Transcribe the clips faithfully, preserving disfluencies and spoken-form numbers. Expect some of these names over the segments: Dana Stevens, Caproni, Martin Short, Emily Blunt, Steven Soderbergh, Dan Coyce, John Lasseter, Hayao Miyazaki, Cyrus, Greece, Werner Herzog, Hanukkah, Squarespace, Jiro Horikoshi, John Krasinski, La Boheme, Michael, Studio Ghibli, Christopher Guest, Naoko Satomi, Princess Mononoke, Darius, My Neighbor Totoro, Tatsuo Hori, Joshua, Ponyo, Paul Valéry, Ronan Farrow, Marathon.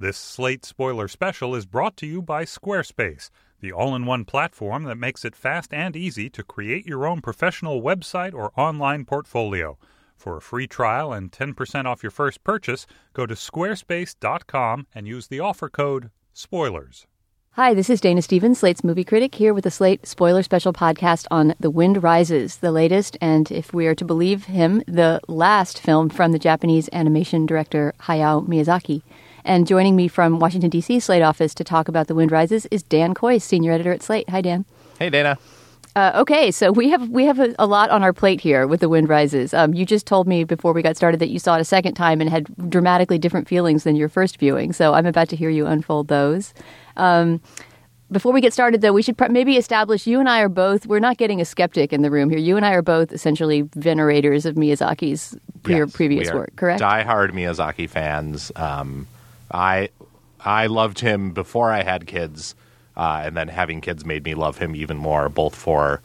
This Slate Spoiler Special is brought to you by Squarespace, the all-in-one platform that makes it fast and easy to create your own professional website or online portfolio. For a free trial and ten percent off your first purchase, go to squarespace dot com and use the offer code SPOILERS. Hi, this is Dana Stevens, Slate's movie critic, here with a Slate Spoiler Special podcast on The Wind Rises, the latest, and if we are to believe him, the last film from the Japanese animation director Hayao Miyazaki. And joining me from Washington, D C Slate office to talk about The Wind Rises is Dan Coyce, senior editor at Slate. Hi, Dan. Hey, Dana. Uh, okay, so we have we have a, a lot on our plate here with The Wind Rises. Um, you just told me before we got started that you saw it a second time and had dramatically different feelings than your first viewing, so I'm about to hear you unfold those. Um, before we get started, though, we should pre- maybe establish you and I are both, we're not getting a skeptic in the room here. You and I are both essentially venerators of Miyazaki's pre- yes, previous work, correct? Diehard Miyazaki fans. Um I I loved him before I had kids, uh, and then having kids made me love him even more, both for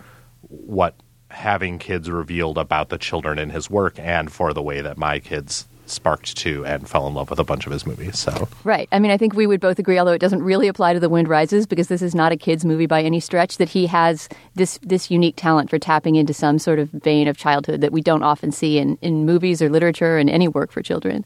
what having kids revealed about the children in his work and for the way that my kids sparked to and fell in love with a bunch of his movies. So right. I mean, I think we would both agree, although it doesn't really apply to The Wind Rises because this is not a kids movie by any stretch, that he has this this unique talent for tapping into some sort of vein of childhood that we don't often see in, in movies or literature and any work for children.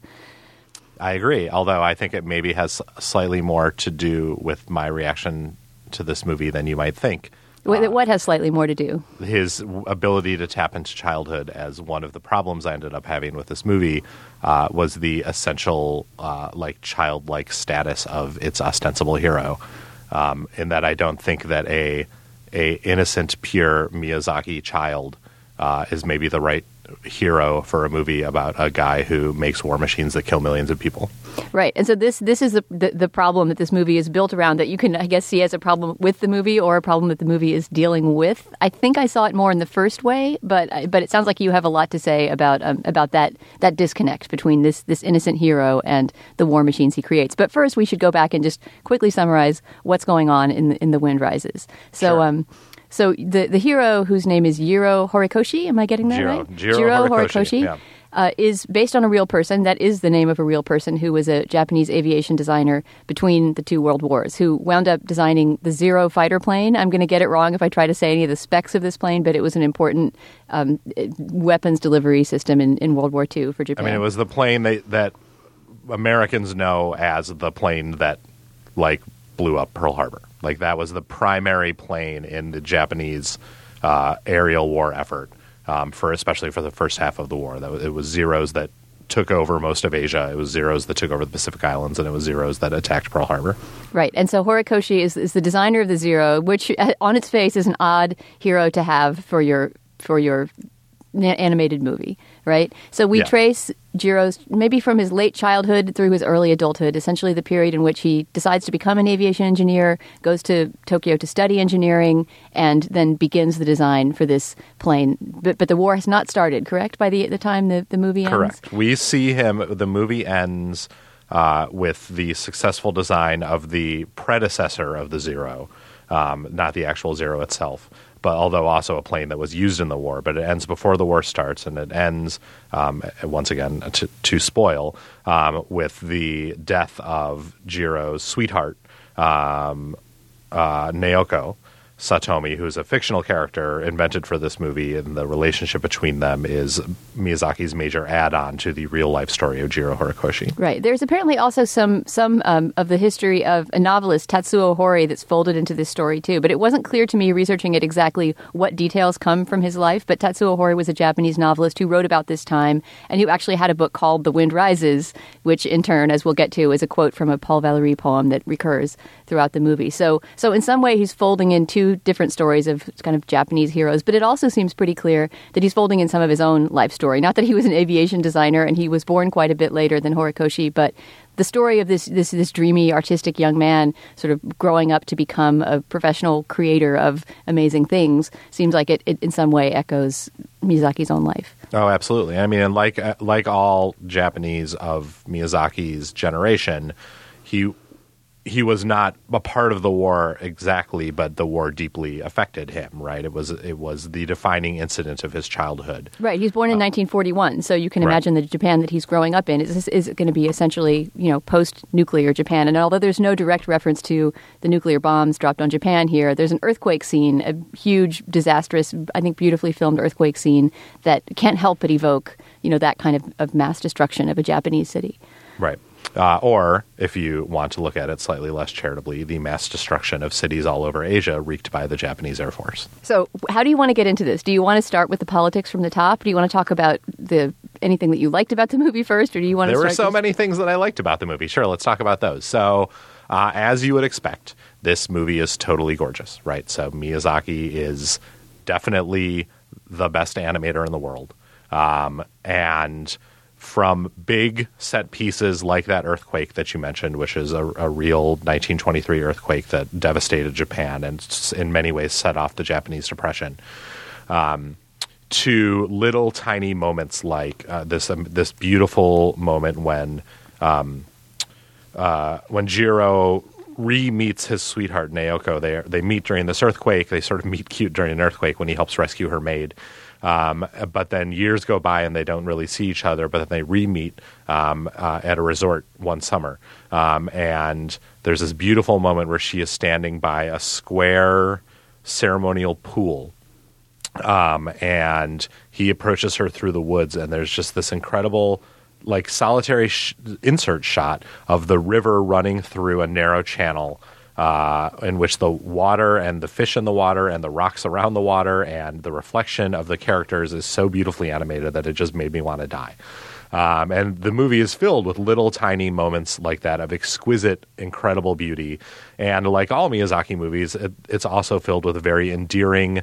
I agree, although I think it maybe has slightly more to do with my reaction to this movie than you might think. Wait, uh, what has slightly more to do? His ability to tap into childhood as one of the problems I ended up having with this movie uh, was the essential uh, like childlike status of its ostensible hero, um, in that I don't think that a, a innocent, pure Miyazaki child uh, is maybe the right hero for a movie about a guy who makes war machines that kill millions of people. Right. And so this this is the, the the problem that this movie is built around, that you can, I guess, see as a problem with the movie or a problem that the movie is dealing with. I think I saw it more in the first way, but but it sounds like you have a lot to say about um, about that that disconnect between this this innocent hero and the war machines he creates. But first, we should go back and just quickly summarize what's going on in in The Wind Rises. So sure. um So the, the hero, whose name is Jiro Horikoshi, am I getting that Jiro, right? Jiro, Jiro Horikoshi, Horikoshi yeah. uh, is based on a real person. That is the name of a real person who was a Japanese aviation designer between the two world wars, who wound up designing the Zero fighter plane. I'm going to get it wrong if I try to say any of the specs of this plane, but it was an important um, weapons delivery system in, in World War Two for Japan. I mean, it was the plane that, that Americans know as the plane that, like, blew up Pearl Harbor. Like, that was the primary plane in the Japanese uh, aerial war effort, um, for especially for the first half of the war. That was, it was Zeros that took over most of Asia. It was Zeros that took over the Pacific Islands, and it was Zeros that attacked Pearl Harbor. Right. And so Horikoshi is, is the designer of the Zero, which on its face is an odd hero to have for your for your animated movie, right? So we yeah. trace Jiro's, maybe from his late childhood through his early adulthood, essentially the period in which he decides to become an aviation engineer, goes to Tokyo to study engineering, and then begins the design for this plane. But but the war has not started, correct, by the the time the, the movie ends? Correct. We see him, the movie ends uh, with the successful design of the predecessor of the Zero, um, not the actual Zero itself, but although also a plane that was used in the war, but it ends before the war starts, and it ends, um, once again, to, to spoil, um, with the death of Jiro's sweetheart, um, uh, Naoko Satomi, who's a fictional character invented for this movie, and the relationship between them is Miyazaki's major add-on to the real-life story of Jiro Horikoshi. Right. There's apparently also some some um, of the history of a novelist, Tatsuo Hori, that's folded into this story, too. But it wasn't clear to me, researching it, exactly what details come from his life. But Tatsuo Hori was a Japanese novelist who wrote about this time, and who actually had a book called The Wind Rises, which, in turn, as we'll get to, is a quote from a Paul Valéry poem that recurs throughout the movie. So, so in some way, he's folding in two different stories of kind of Japanese heroes, but it also seems pretty clear that he's folding in some of his own life story. Not that he was an aviation designer and he was born quite a bit later than Horikoshi, but the story of this this this dreamy, artistic young man sort of growing up to become a professional creator of amazing things seems like it, it in some way echoes Miyazaki's own life. Oh, absolutely. I mean, and like like all Japanese of Miyazaki's generation, he he was not a part of the war exactly, but the war deeply affected him, right? It was it was the defining incident of his childhood. Right. He's born in um, nineteen forty-one, so you can right. imagine the Japan that he's growing up in is is going to be essentially, you know, post-nuclear Japan. And although there's no direct reference to the nuclear bombs dropped on Japan here, there's an earthquake scene, a huge, disastrous, I think beautifully filmed earthquake scene that can't help but evoke, you know, that kind of, of mass destruction of a Japanese city. Right. Uh, or, if you want to look at it slightly less charitably, the mass destruction of cities all over Asia wreaked by the Japanese Air Force. So how do you want to get into this? Do you want to start with the politics from the top? Do you want to talk about the anything that you liked about the movie first? Or do you want to There were so this? many things that I liked about the movie. Sure, let's talk about those. So, uh, as you would expect, this movie is totally gorgeous, right? So Miyazaki is definitely the best animator in the world. Um, and... from big set pieces like that earthquake that you mentioned, which is a, a real nineteen twenty-three earthquake that devastated Japan and in many ways set off the Japanese Depression, um, to little tiny moments like uh, this um, this beautiful moment when um, uh, when Jiro re-meets his sweetheart Naoko. They they meet during this earthquake. They sort of meet cute during an earthquake when he helps rescue her maid. Um, but then years go by and they don't really see each other, but then they re-meet um, uh, at a resort one summer. Um, and there's this beautiful moment where she is standing by a square ceremonial pool. Um, and he approaches her through the woods, and there's just this incredible, like, solitary sh- insert shot of the river running through a narrow channel, Uh, in which the water and the fish in the water and the rocks around the water and the reflection of the characters is so beautifully animated that it just made me want to die. Um, and the movie is filled with little tiny moments like that of exquisite, incredible beauty. And like all Miyazaki movies, it, it's also filled with very endearing,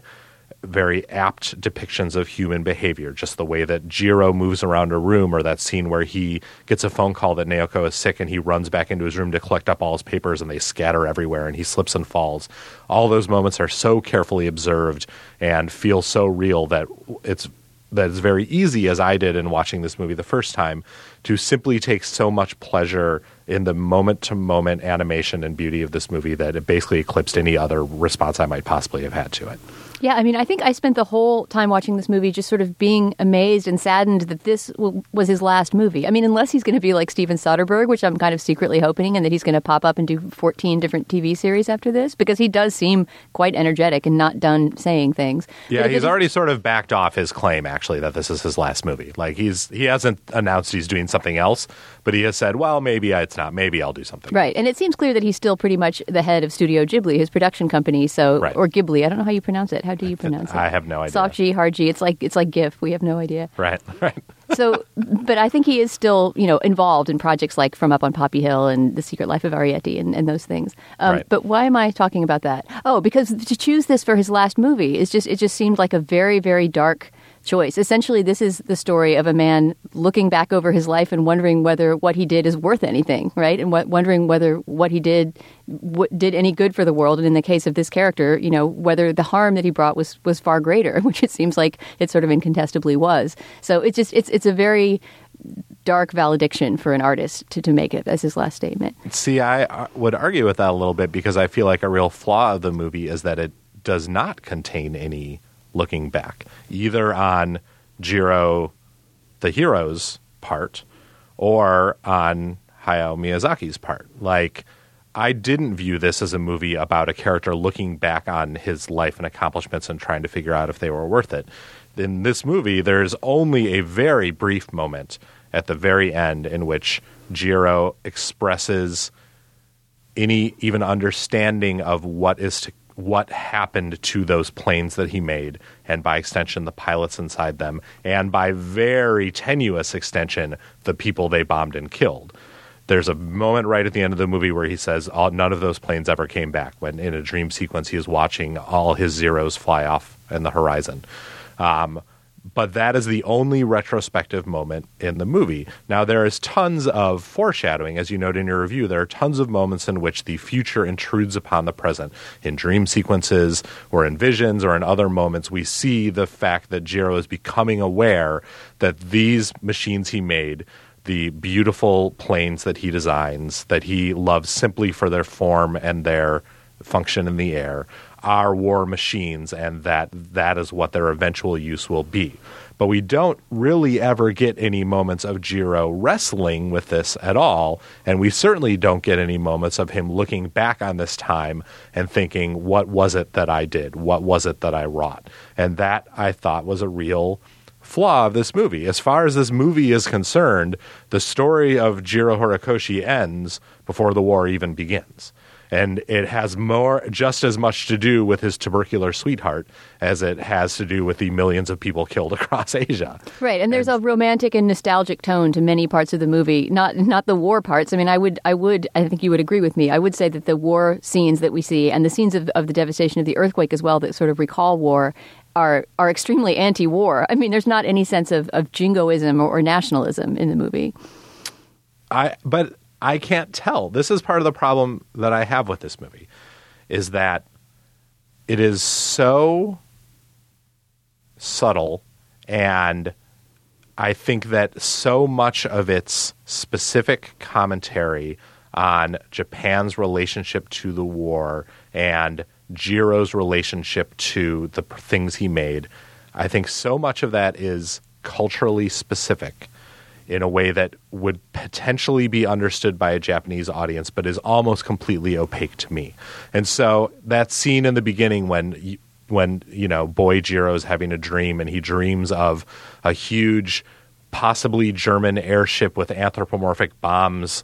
very apt depictions of human behavior, just the way that Jiro moves around a room, or that scene where he gets a phone call that Naoko is sick and he runs back into his room to collect up all his papers and they scatter everywhere and he slips and falls. All those moments are so carefully observed and feel so real that it's that it's very easy, as I did in watching this movie the first time, to simply take so much pleasure in the moment-to-moment animation and beauty of this movie that it basically eclipsed any other response I might possibly have had to it. Yeah, I mean, I think I spent the whole time watching this movie just sort of being amazed and saddened that this w- was his last movie. I mean, unless he's going to be like Steven Soderbergh, which I'm kind of secretly hoping, and that he's going to pop up and do fourteen different T V series after this, because he does seem quite energetic and not done saying things. Yeah, he's already sort of backed off his claim, actually, that this is his last movie. Like, he's he hasn't announced he's doing something else, but he has said, well, maybe it's not. Maybe I'll do something. Right, and it seems clear that he's still pretty much the head of Studio Ghibli, his production company, so right. or Ghibli. I don't know how you pronounce it. How do you pronounce it? I have no idea. Soft G, hard G. It's like it's like GIF. We have no idea. Right, right. So, but I think he is still, you know, involved in projects like From Up on Poppy Hill and The Secret Life of Ariete and, and those things. Um, right. But why am I talking about that? Oh, because to choose this for his last movie is just it just seemed like a very, very dark choice. Essentially, this is the story of a man looking back over his life and wondering whether what he did is worth anything, right? And what, wondering whether what he did w- did any good for the world. And in the case of this character, you know, whether the harm that he brought was was far greater, which it seems like it sort of incontestably was. So it's just it's it's a very dark valediction for an artist to, to make it as his last statement. See, I uh, would argue with that a little bit, because I feel like a real flaw of the movie is that it does not contain any looking back, either on Jiro, the hero's part, or on Hayao Miyazaki's part. Like, I didn't view this as a movie about a character looking back on his life and accomplishments and trying to figure out if they were worth it. In this movie, there's only a very brief moment at the very end in which Jiro expresses any even understanding of what is to what happened to those planes that he made, and by extension, the pilots inside them, and by very tenuous extension, the people they bombed and killed. There's a moment right at the end of the movie where he says, oh, none of those planes ever came back, when in a dream sequence, he is watching all his zeros fly off in the horizon. Um, but that is the only retrospective moment in the movie. Now, there is tons of foreshadowing. As you note in your review, there are tons of moments in which the future intrudes upon the present. In dream sequences or in visions or in other moments, we see the fact that Jiro is becoming aware that these machines he made the beautiful planes that he designs, that he loves simply for their form and their function in the air, are war machines, and that that is what their eventual use will be. But we don't really ever get any moments of Jiro wrestling with this at all, and we certainly don't get any moments of him looking back on this time and thinking, what was it that I did? What was it that I wrought? And that, I thought, was a real flaw of this movie. As far as this movie is concerned, the story of Jiro Horikoshi ends before the war even begins. And it has more, just as much to do with his tubercular sweetheart as it has to do with the millions of people killed across Asia. Right, and there's and, a romantic and nostalgic tone to many parts of the movie, not not the war parts. I mean, I would, I would, I think you would agree with me. I would say that the war scenes that we see and the scenes of, of the devastation of the earthquake as well that sort of recall war are are extremely anti-war. I mean, there's not any sense of, of jingoism or, or nationalism in the movie. I but... I can't tell. This is part of the problem that I have with this movie, is that it is so subtle, and I think that so much of its specific commentary on Japan's relationship to the war and Jiro's relationship to the things he made, I think so much of that is culturally specific in a way that would potentially be understood by a Japanese audience, but is almost completely opaque to me. And so that scene in the beginning when, when you know, boy Jiro's having a dream, and he dreams of a huge, possibly German airship with anthropomorphic bombs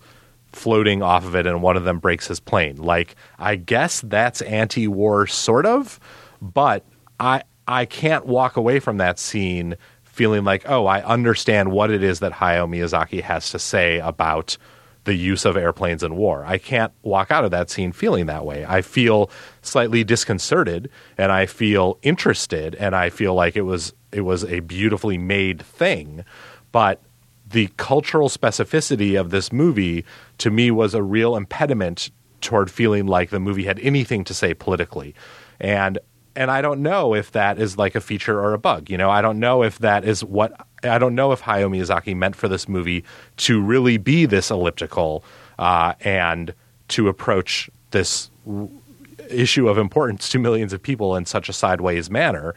floating off of it, and one of them breaks his plane. Like, I guess that's anti-war, sort of, but I I can't walk away from that scene feeling like, oh, I understand what it is that Hayao Miyazaki has to say about the use of airplanes in war. I can't walk out of that scene feeling that way. I feel slightly disconcerted, and I feel interested, and I feel like it was it was a beautifully made thing. But the cultural specificity of this movie, to me, was a real impediment toward feeling like the movie had anything to say politically. And And I don't know if that is like a feature or a bug. You know, I don't know if that is what – I don't know if Hayao Miyazaki meant for this movie to really be this elliptical uh, and to approach this r- issue of importance to millions of people in such a sideways manner.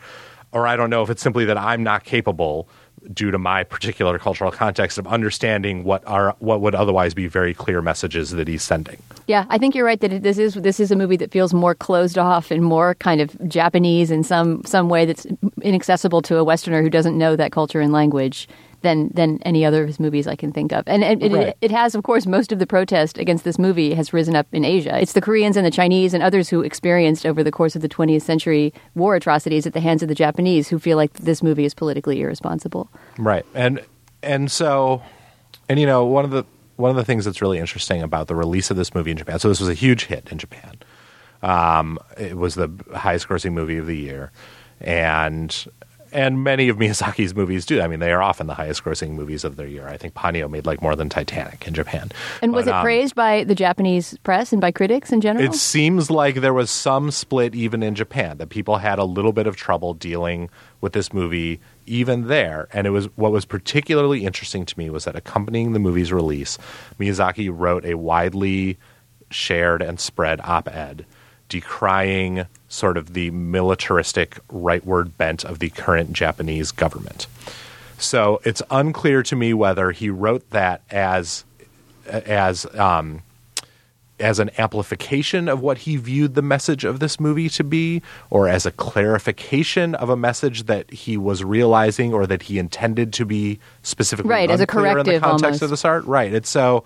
Or I don't know if it's simply that I'm not capable due to my particular cultural context of understanding what are what would otherwise be very clear messages that he's sending. Yeah, I think you're right that it, this is this is a movie that feels more closed off and more kind of Japanese in some some way that's inaccessible to a Westerner who doesn't know that culture and language than than any other of his movies I can think of. And it, right. it, it has, of course, most of the protest against this movie has risen up in Asia. It's the Koreans and the Chinese and others who experienced over the course of the twentieth century war atrocities at the hands of the Japanese who feel like this movie is politically irresponsible. Right. And and so, and you know, one of the one of the things that's really interesting about the release of this movie in Japan, so this was a huge hit in Japan. Um, it was the highest grossing movie of the year. And... And many of Miyazaki's movies do. I mean, they are often the highest-grossing movies of their year. I think Ponyo made like more than Titanic in Japan. And but, was it um, praised by the Japanese press and by critics in general? It seems like there was some split even in Japan, that people had a little bit of trouble dealing with this movie even there. And it was what was particularly interesting to me was that accompanying the movie's release, Miyazaki wrote a widely shared and spread op-ed decrying sort of the militaristic rightward bent of the current Japanese government. So it's unclear to me whether he wrote that as as um, as an amplification of what he viewed the message of this movie to be, or as a clarification of a message that he was realizing or that he intended to be specifically right, unclear as a corrective, in the context almost. Of this art. Right. It's so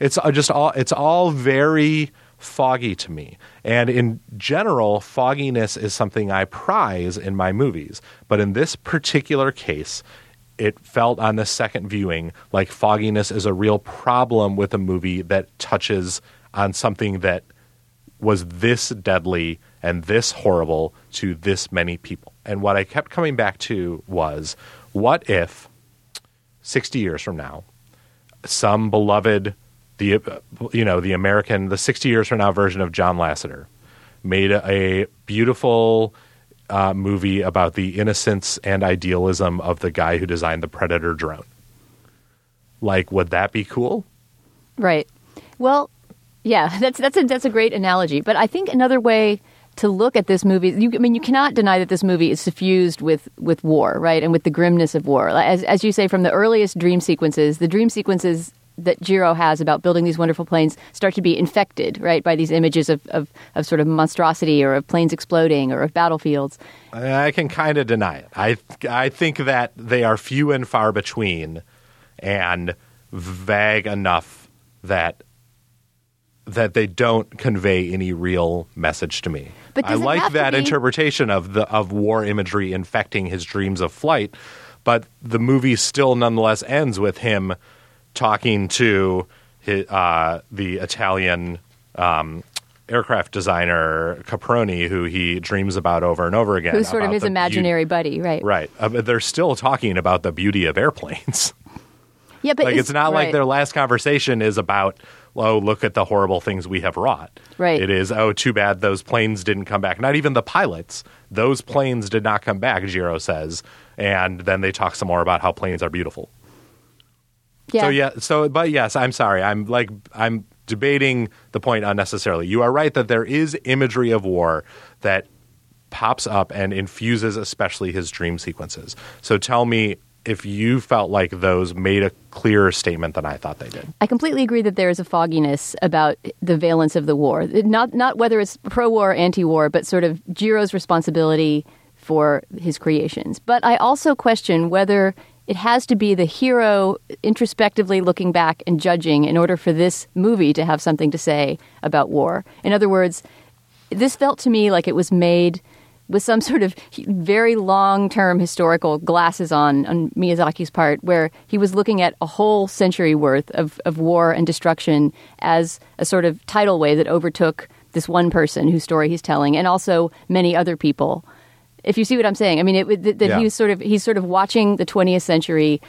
it's just all it's all very foggy to me. And in general, fogginess is something I prize in my movies. But in this particular case, it felt on the second viewing like fogginess is a real problem with a movie that touches on something that was this deadly and this horrible to this many people. And what I kept coming back to was, what if sixty years from now, some beloved The you know the American the sixty years from now version of John Lasseter made a, a beautiful uh, movie about the innocence and idealism of the guy who designed the Predator drone? Like, would that be cool? Right. Well, yeah, that's that's a, that's a great analogy. But I think another way to look at this movie, you, I mean, you cannot deny that this movie is suffused with, with war, right, and with the grimness of war. As as you say, from the earliest dream sequences, the dream sequences that Jiro has about building these wonderful planes start to be infected, right, by these images of, of, of sort of monstrosity or of planes exploding or of battlefields. I can kind of deny it. I I think that they are few and far between and vague enough that that they don't convey any real message to me. But I like that be... interpretation of the of war imagery infecting his dreams of flight, but the movie still nonetheless ends with him talking to his, uh, the Italian um, aircraft designer Caproni, who he dreams about over and over again. Who's sort of his imaginary be- buddy, right? Right. Uh, they're still talking about the beauty of airplanes. Yeah, but like, it's, it's not right. Like their last conversation is about, oh, look at the horrible things we have wrought. Right. It is, oh, too bad those planes didn't come back. Not even the pilots. Those planes did not come back, Jiro says. And then they talk some more about how planes are beautiful. Yeah. So yeah, so but yes, I'm sorry. I'm like I'm debating the point unnecessarily. You are right that there is imagery of war that pops up and infuses especially his dream sequences. So tell me if you felt like those made a clearer statement than I thought they did. I completely agree that there is a fogginess about the valence of the war. Not not whether it's pro-war or anti-war, but sort of Jiro's responsibility for his creations. But I also question whether it has to be the hero introspectively looking back and judging in order for this movie to have something to say about war. In other words, this felt to me like it was made with some sort of very long-term historical glasses on on Miyazaki's part, where he was looking at a whole century worth of, of war and destruction as a sort of tidal wave that overtook this one person whose story he's telling, and also many other people. If you see what I'm saying, I mean, it, that, that yeah. he was sort of he's sort of watching the twentieth century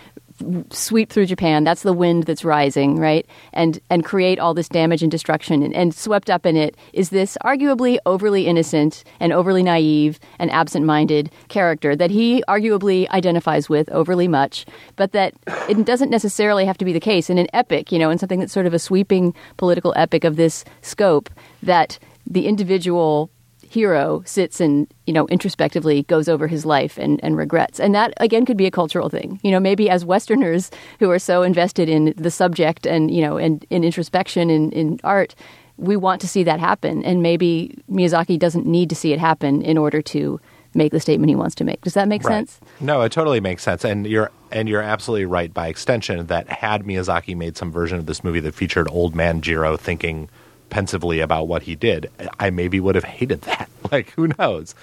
sweep through Japan. That's the wind that's rising, right? And and create all this damage and destruction. And, and swept up in it is this arguably overly innocent and overly naive and absent-minded character that he arguably identifies with overly much, but that it doesn't necessarily have to be the case in an epic, you know, in something that's sort of a sweeping political epic of this scope, that the individual hero sits and, you know, introspectively goes over his life and, and regrets. And that, again, could be a cultural thing. You know, maybe as Westerners who are so invested in the subject and, you know, and in introspection in, in art, we want to see that happen. And maybe Miyazaki doesn't need to see it happen in order to make the statement he wants to make. Does that make right. sense? No, it totally makes sense. And you're and you're absolutely right by extension that had Miyazaki made some version of this movie that featured old man Jiro thinking pensively about what he did, I maybe would have hated that. Like, who knows?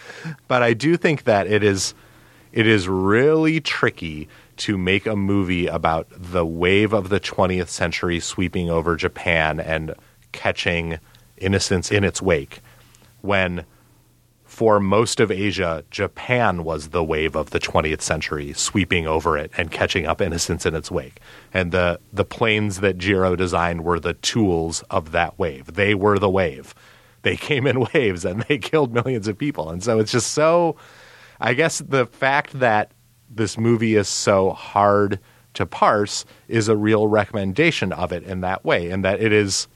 But I do think that it is it is really tricky to make a movie about the wave of the twentieth century sweeping over Japan and catching innocence in its wake, when for most of Asia, Japan was the wave of the twentieth century sweeping over it and catching up innocence in its wake. And the, the planes that Jiro designed were the tools of that wave. They were the wave. They came in waves and they killed millions of people. And so it's just so, I guess the fact that this movie is so hard to parse is a real recommendation of it in that way, in that it is...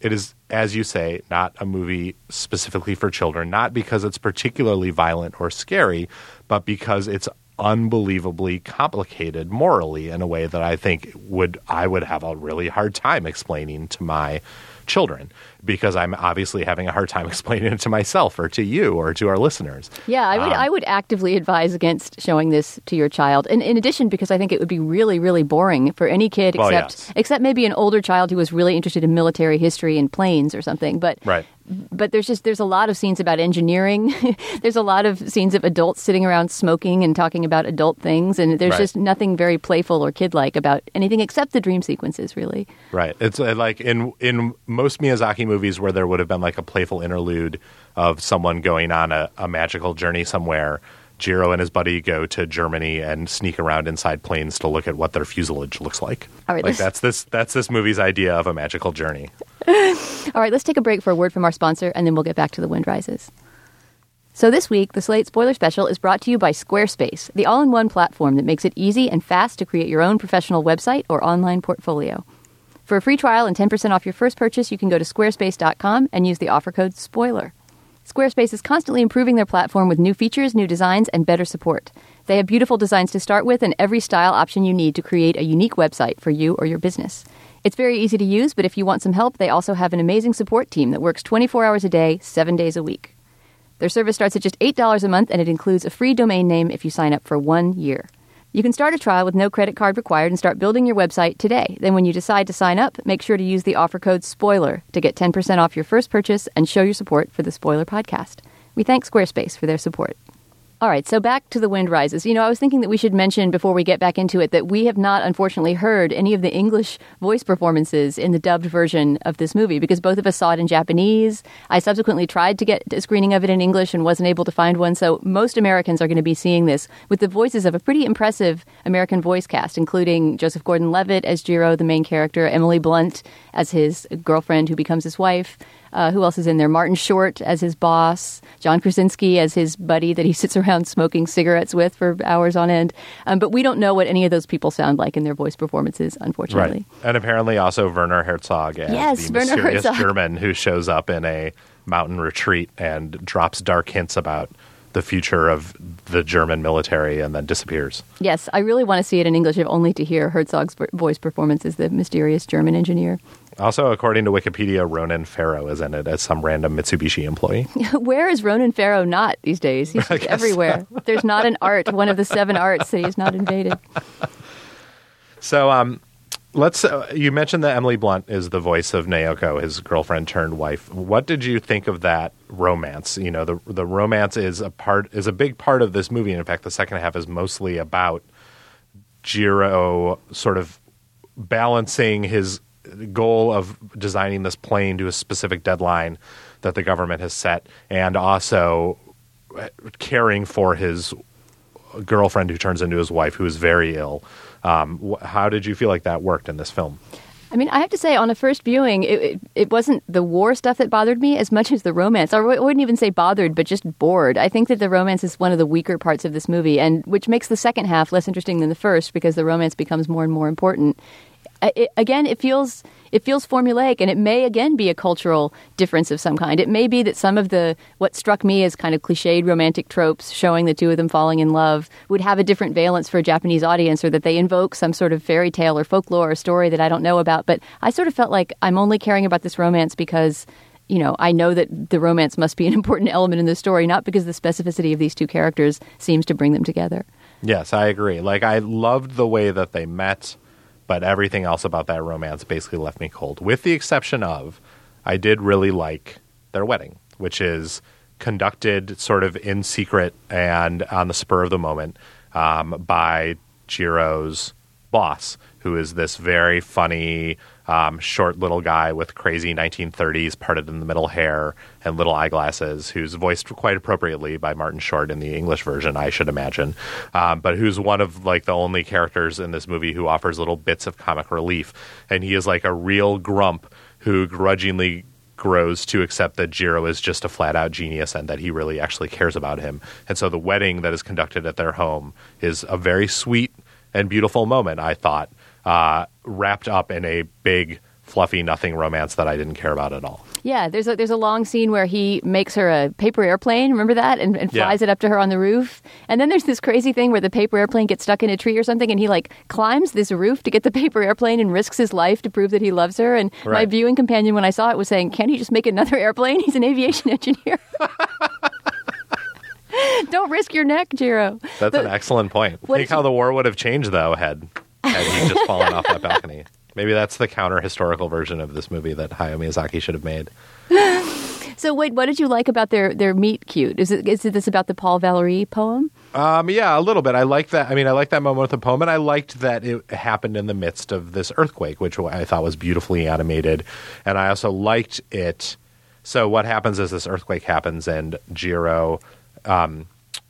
It is, as you say, not a movie specifically for children, not because it's particularly violent or scary, but because it's unbelievably complicated morally in a way that I think would I would have a really hard time explaining to my children, because I'm obviously having a hard time explaining it to myself or to you or to our listeners. Yeah, I would um, I would actively advise against showing this to your child. And in addition, because I think it would be really, really boring for any kid except well, yes. except maybe an older child who was really interested in military history and planes or something. But right. But there's just there's a lot of scenes about engineering. There's a lot of scenes of adults sitting around smoking and talking about adult things. And there's right. just nothing very playful or kid-like about anything except the dream sequences, really. Right. It's like in in most Miyazaki movies where there would have been like a playful interlude of someone going on a, a magical journey somewhere, Jiro and his buddy go to Germany and sneak around inside planes to look at what their fuselage looks like. All right, like that's this that's this movie's idea of a magical journey. All right, let's take a break for a word from our sponsor, and then we'll get back to The Wind Rises. So this week, the Slate Spoiler Special is brought to you by Squarespace, the all-in-one platform that makes it easy and fast to create your own professional website or online portfolio. For a free trial and ten percent off your first purchase, you can go to squarespace dot com and use the offer code SPOILER. Squarespace is constantly improving their platform with new features, new designs, and better support. They have beautiful designs to start with and every style option you need to create a unique website for you or your business. It's very easy to use, but if you want some help, they also have an amazing support team that works twenty-four hours a day, seven days a week. Their service starts at just eight dollars a month, and it includes a free domain name if you sign up for one year. You can start a trial with no credit card required and start building your website today. Then when you decide to sign up, make sure to use the offer code SPOILER to get ten percent off your first purchase and show your support for the Spoiler Podcast. We thank Squarespace for their support. All right, so back to The Wind Rises. You know, I was thinking that we should mention before we get back into it that we have not, unfortunately, heard any of the English voice performances in the dubbed version of this movie because both of us saw it in Japanese. I subsequently tried to get a screening of it in English and wasn't able to find one, so most Americans are going to be seeing this with the voices of a pretty impressive American voice cast, including Joseph Gordon-Levitt as Jiro, the main character, Emily Blunt as his girlfriend who becomes his wife. Uh, who else is in there? Martin Short as his boss, John Krasinski as his buddy that he sits around smoking cigarettes with for hours on end. Um, but we don't know what any of those people sound like in their voice performances, unfortunately. Right. And apparently also Werner Herzog as yes, the Werner mysterious Herzog. German who shows up in a mountain retreat and drops dark hints about the future of the German military and then disappears. Yes, I really want to see it in English if only to hear Herzog's voice performance as the mysterious German engineer. Also, according to Wikipedia, Ronan Farrow is in it as some random Mitsubishi employee. Where is Ronan Farrow not these days? He's just everywhere. So. There's not an art, one of the seven arts that he's not invaded. So um, let's. Uh, you mentioned that Emily Blunt is the voice of Naoko, his girlfriend turned wife. What did you think of that romance? You know, the the romance is a part is a big part of this movie. And in fact, the second half is mostly about Jiro sort of balancing his goal of designing this plane to a specific deadline that the government has set and also caring for his girlfriend who turns into his wife who is very ill. Um, how did you feel like that worked in this film? I mean, I have to say, on a first viewing, it, it, it wasn't the war stuff that bothered me as much as the romance. I wouldn't even say bothered, but just bored. I think that the romance is one of the weaker parts of this movie, and which makes the second half less interesting than the first because the romance becomes more and more important. It, again, it feels it feels formulaic, and it may again be a cultural difference of some kind. It may be that some of the what struck me as kind of cliched romantic tropes showing the two of them falling in love would have a different valence for a Japanese audience, or that they invoke some sort of fairy tale or folklore or story that I don't know about. But I sort of felt like I'm only caring about this romance because, you know, I know that the romance must be an important element in the story, not because the specificity of these two characters seems to bring them together. Yes, I agree. Like, I loved the way that they met. But everything else about that romance basically left me cold, with the exception of I did really like their wedding, which is conducted sort of in secret and on the spur of the moment um, by Jiro's boss, who is this very funny, um, short little guy with crazy nineteen thirties parted in the middle hair and little eyeglasses, who's voiced quite appropriately by Martin Short in the English version, I should imagine, um, but who's one of like the only characters in this movie who offers little bits of comic relief. And he is like a real grump who grudgingly grows to accept that Jiro is just a flat-out genius and that he really actually cares about him. And so the wedding that is conducted at their home is a very sweet and beautiful moment, I thought, uh, wrapped up in a big, fluffy, nothing romance that I didn't care about at all. Yeah, there's a, there's a long scene where he makes her a paper airplane, remember that? And, and flies yeah. it up to her on the roof. And then there's this crazy thing where the paper airplane gets stuck in a tree or something, and he like climbs this roof to get the paper airplane and risks his life to prove that he loves her. And right. my viewing companion, when I saw it, was saying, can't he just make another airplane? He's an aviation engineer. Don't risk your neck, Jiro. That's but, an excellent point. Think how you... the war would have changed, though, had, had he just fallen off that balcony. Maybe that's the counter-historical version of this movie that Hayao Miyazaki should have made. So, wait, what did you like about their, their meet-cute? Is it is this about the Paul Valéry poem? Um, yeah, a little bit. I like that. I mean, I like that moment with the poem, and I liked that it happened in the midst of this earthquake, which I thought was beautifully animated. And I also liked it. So what happens is this earthquake happens, and Jiro... Um,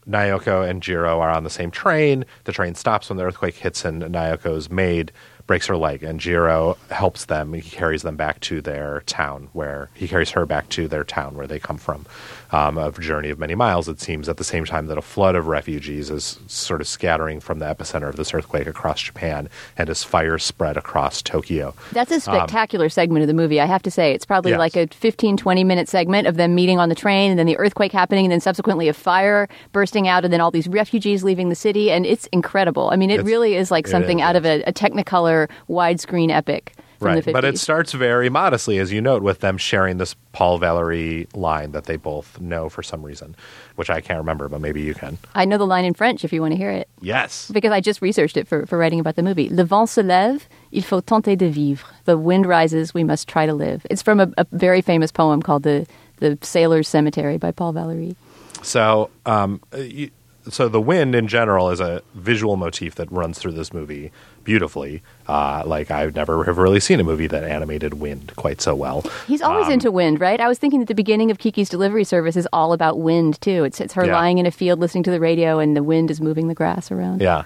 Naoko and Jiro are on the same train. The train stops when the earthquake hits, and Naoko's maid breaks her leg, and Jiro helps them. He carries them back to their town where he carries her back to their town where they come from. Um, a journey of many miles, it seems, at the same time that a flood of refugees is sort of scattering from the epicenter of this earthquake across Japan, and as fires spread across Tokyo. That's a spectacular um, segment of the movie, I have to say. It's probably yes. like a fifteen, twenty minute segment of them meeting on the train, and then the earthquake happening, and then subsequently a fire bursting out, and then all these refugees leaving the city, and it's incredible. I mean, it it's, really is like something is, out of a, a Technicolor widescreen epic. Right, but it starts very modestly, as you note, with them sharing this Paul Valéry line that they both know for some reason, which I can't remember, but maybe you can. I know the line in French if you want to hear it. Yes. Because I just researched it for, for writing about the movie. Le vent se lève, il faut tenter de vivre. The wind rises, we must try to live. It's from a, a very famous poem called The the Sailor's Cemetery by Paul Valéry. So, um, you, so the wind in general is a visual motif that runs through this movie beautifully. Uh, like, I've never have really seen a movie that animated wind quite so well. He's always um, into wind, right? I was thinking that the beginning of Kiki's Delivery Service is all about wind, too. It's, it's her yeah. lying in a field listening to the radio, and the wind is moving the grass around. Yeah.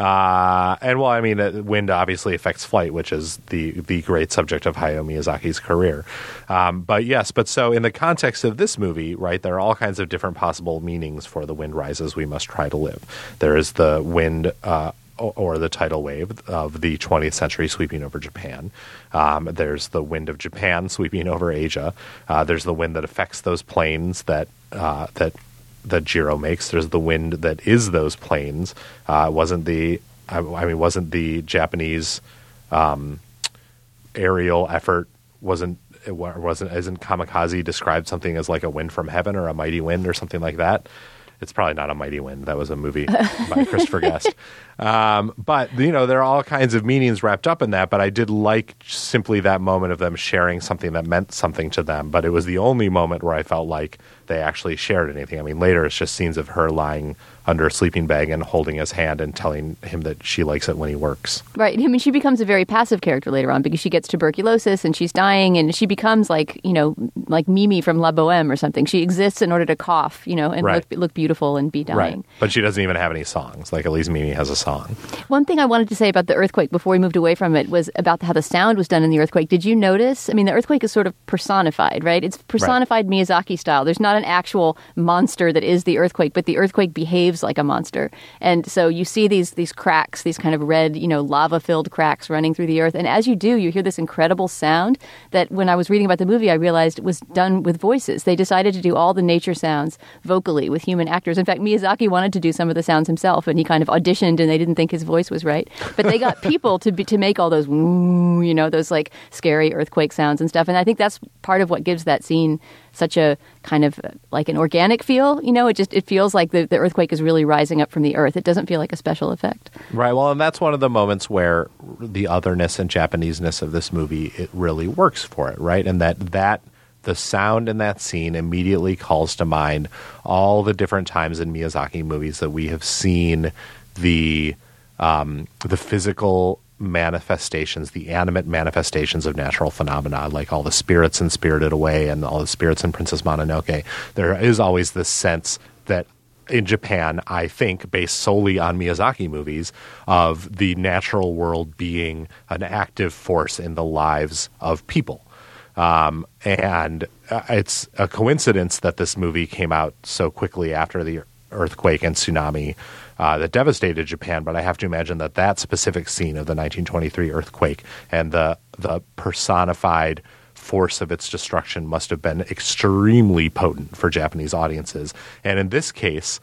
Uh, and, well, I mean, uh, wind obviously affects flight, which is the, the great subject of Hayao Miyazaki's career. Um, but, yes, but so in the context of this movie, right, there are all kinds of different possible meanings for the wind rises, we must try to live. There is the wind... Uh, or the tidal wave of the twentieth century sweeping over Japan. Um, there's the wind of Japan sweeping over Asia. Uh, there's the wind that affects those planes that uh, that that Jiro makes. There's the wind that is those planes. Uh, wasn't the I, I mean wasn't the Japanese um, aerial effort wasn't. It wasn't isn't kamikaze described something as like a wind from heaven or a mighty wind or something like that? It's probably not a mighty wind. That was a movie by Christopher Guest. Um, but, you know, there are all kinds of meanings wrapped up in that. But I did like simply that moment of them sharing something that meant something to them. But it was the only moment where I felt like they actually shared anything. I mean, later it's just scenes of her lying under a sleeping bag and holding his hand and telling him that she likes it when he works. Right. I mean, she becomes a very passive character later on because she gets tuberculosis and she's dying, and she becomes like, you know, like Mimi from La Boheme or something. She exists in order to cough, you know, and right. look, look beautiful and be dying. Right. But she doesn't even have any songs. Like, at least Mimi has a song. One thing I wanted to say about the earthquake before we moved away from it was about how the sound was done in the earthquake. Did you notice? I mean, the earthquake is sort of personified, right? It's personified right. Miyazaki style. There's not an actual monster that is the earthquake, but the earthquake behaves like a monster. And so you see these these cracks, these kind of red, you know, lava-filled cracks running through the earth. And as you do, you hear this incredible sound that when I was reading about the movie, I realized was done with voices. They decided to do all the nature sounds vocally with human actors. In fact, Miyazaki wanted to do some of the sounds himself, and he kind of auditioned, and they didn't think his voice was right. But they got people to be, to make all those, you know, those like scary earthquake sounds and stuff. And I think that's part of what gives that scene such a kind of like an organic feel, you know, it just, it feels like the, the earthquake is really rising up from the earth. It doesn't feel like a special effect. Right. Well, and that's one of the moments where the otherness and Japaneseness of this movie, it really works for it. Right. And that, that, the sound in that scene immediately calls to mind all the different times in Miyazaki movies that we have seen the, um, the physical manifestations, the animate manifestations of natural phenomena, like all the spirits in Spirited Away and all the spirits in Princess Mononoke. There is always this sense that in Japan, I think, based solely on Miyazaki movies, of the natural world being an active force in the lives of people. Um, and it's a coincidence that this movie came out so quickly after the earthquake and tsunami Uh, that devastated Japan, but I have to imagine that that specific scene of the nineteen twenty-three earthquake and the the personified force of its destruction must have been extremely potent for Japanese audiences. And in this case,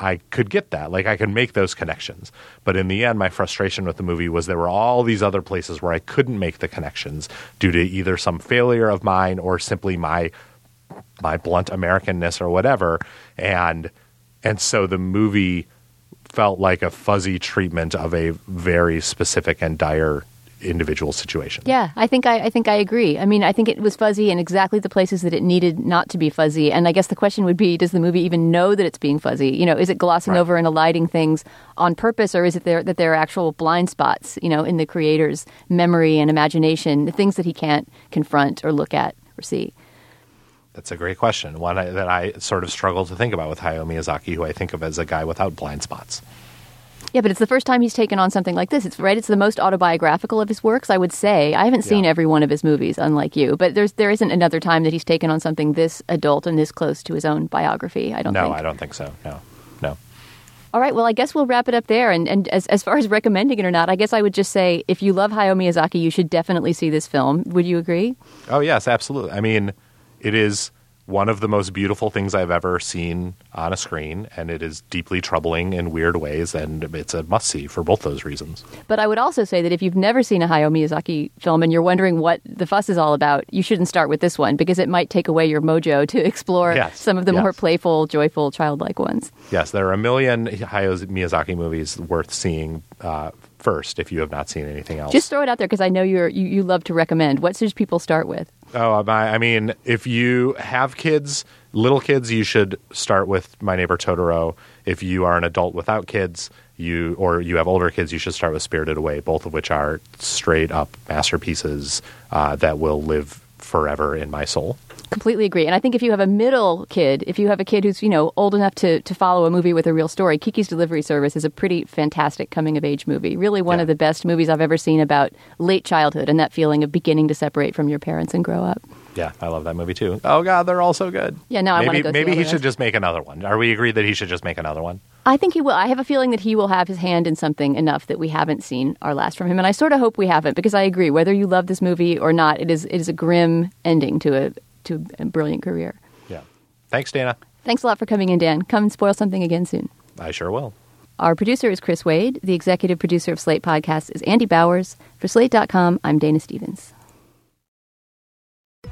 I could get that. Like, I could make those connections. But in the end, my frustration with the movie was there were all these other places where I couldn't make the connections due to either some failure of mine or simply my my blunt Americanness or whatever. And and so the movie felt like a fuzzy treatment of a very specific and dire individual situation. Yeah, I think I, I think I agree. I mean, I think it was fuzzy in exactly the places that it needed not to be fuzzy. And I guess the question would be, does the movie even know that it's being fuzzy? You know, is it glossing right. over and eliding things on purpose, or is it there, that there are actual blind spots, you know, in the creator's memory and imagination, the things that he can't confront or look at or see? That's a great question, one I, that I sort of struggle to think about with Hayao Miyazaki, who I think of as a guy without blind spots. Yeah, but it's the first time he's taken on something like this. It's right. It's the most autobiographical of his works, I would say. I haven't seen yeah. every one of his movies, unlike you. But there's there isn't another time that he's taken on something this adult and this close to his own biography. I don't. No, think. No, I don't think so. No, no. All right. Well, I guess we'll wrap it up there. And, and as, as far as recommending it or not, I guess I would just say if you love Hayao Miyazaki, you should definitely see this film. Would you agree? Oh, yes, absolutely. I mean, it is one of the most beautiful things I've ever seen on a screen, and it is deeply troubling in weird ways, and it's a must-see for both those reasons. But I would also say that if you've never seen a Hayao Miyazaki film and you're wondering what the fuss is all about, you shouldn't start with this one, because it might take away your mojo to explore yes, some of the yes. more playful, joyful, childlike ones. Yes, there are a million Hayao Miyazaki movies worth seeing uh, first if you have not seen anything else. Just throw it out there, because I know you're, you, you love to recommend. What should people start with? Oh, I mean, if you have kids, little kids, you should start with My Neighbor Totoro. If you are an adult without kids, you or you have older kids, you should start with Spirited Away, both of which are straight-up masterpieces uh, that will live forever in my soul. Completely agree. And I think if you have a middle kid, if you have a kid who's, you know, old enough to, to follow a movie with a real story, Kiki's Delivery Service is a pretty fantastic coming-of-age movie. Really one yeah. of the best movies I've ever seen about late childhood and that feeling of beginning to separate from your parents and grow up. Yeah, I love that movie, too. Oh, God, they're all so good. Yeah, no, I maybe, want to go Maybe he should just make another one. Are we agreed that he should just make another one? I think he will. I have a feeling that he will have his hand in something enough that we haven't seen our last from him. And I sort of hope we haven't, because I agree. Whether you love this movie or not, it is it is a grim ending to a to a brilliant career. Yeah. Thanks, Dana. Thanks a lot for coming in, Dan. Come and spoil something again soon. I sure will. Our producer is Chris Wade. The executive producer of Slate Podcasts is Andy Bowers. For Slate dot com, I'm Dana Stevens.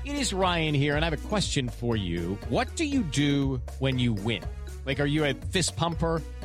It is Ryan here, and I have a question for you. What do you do when you win? Like, are you a fist pumper?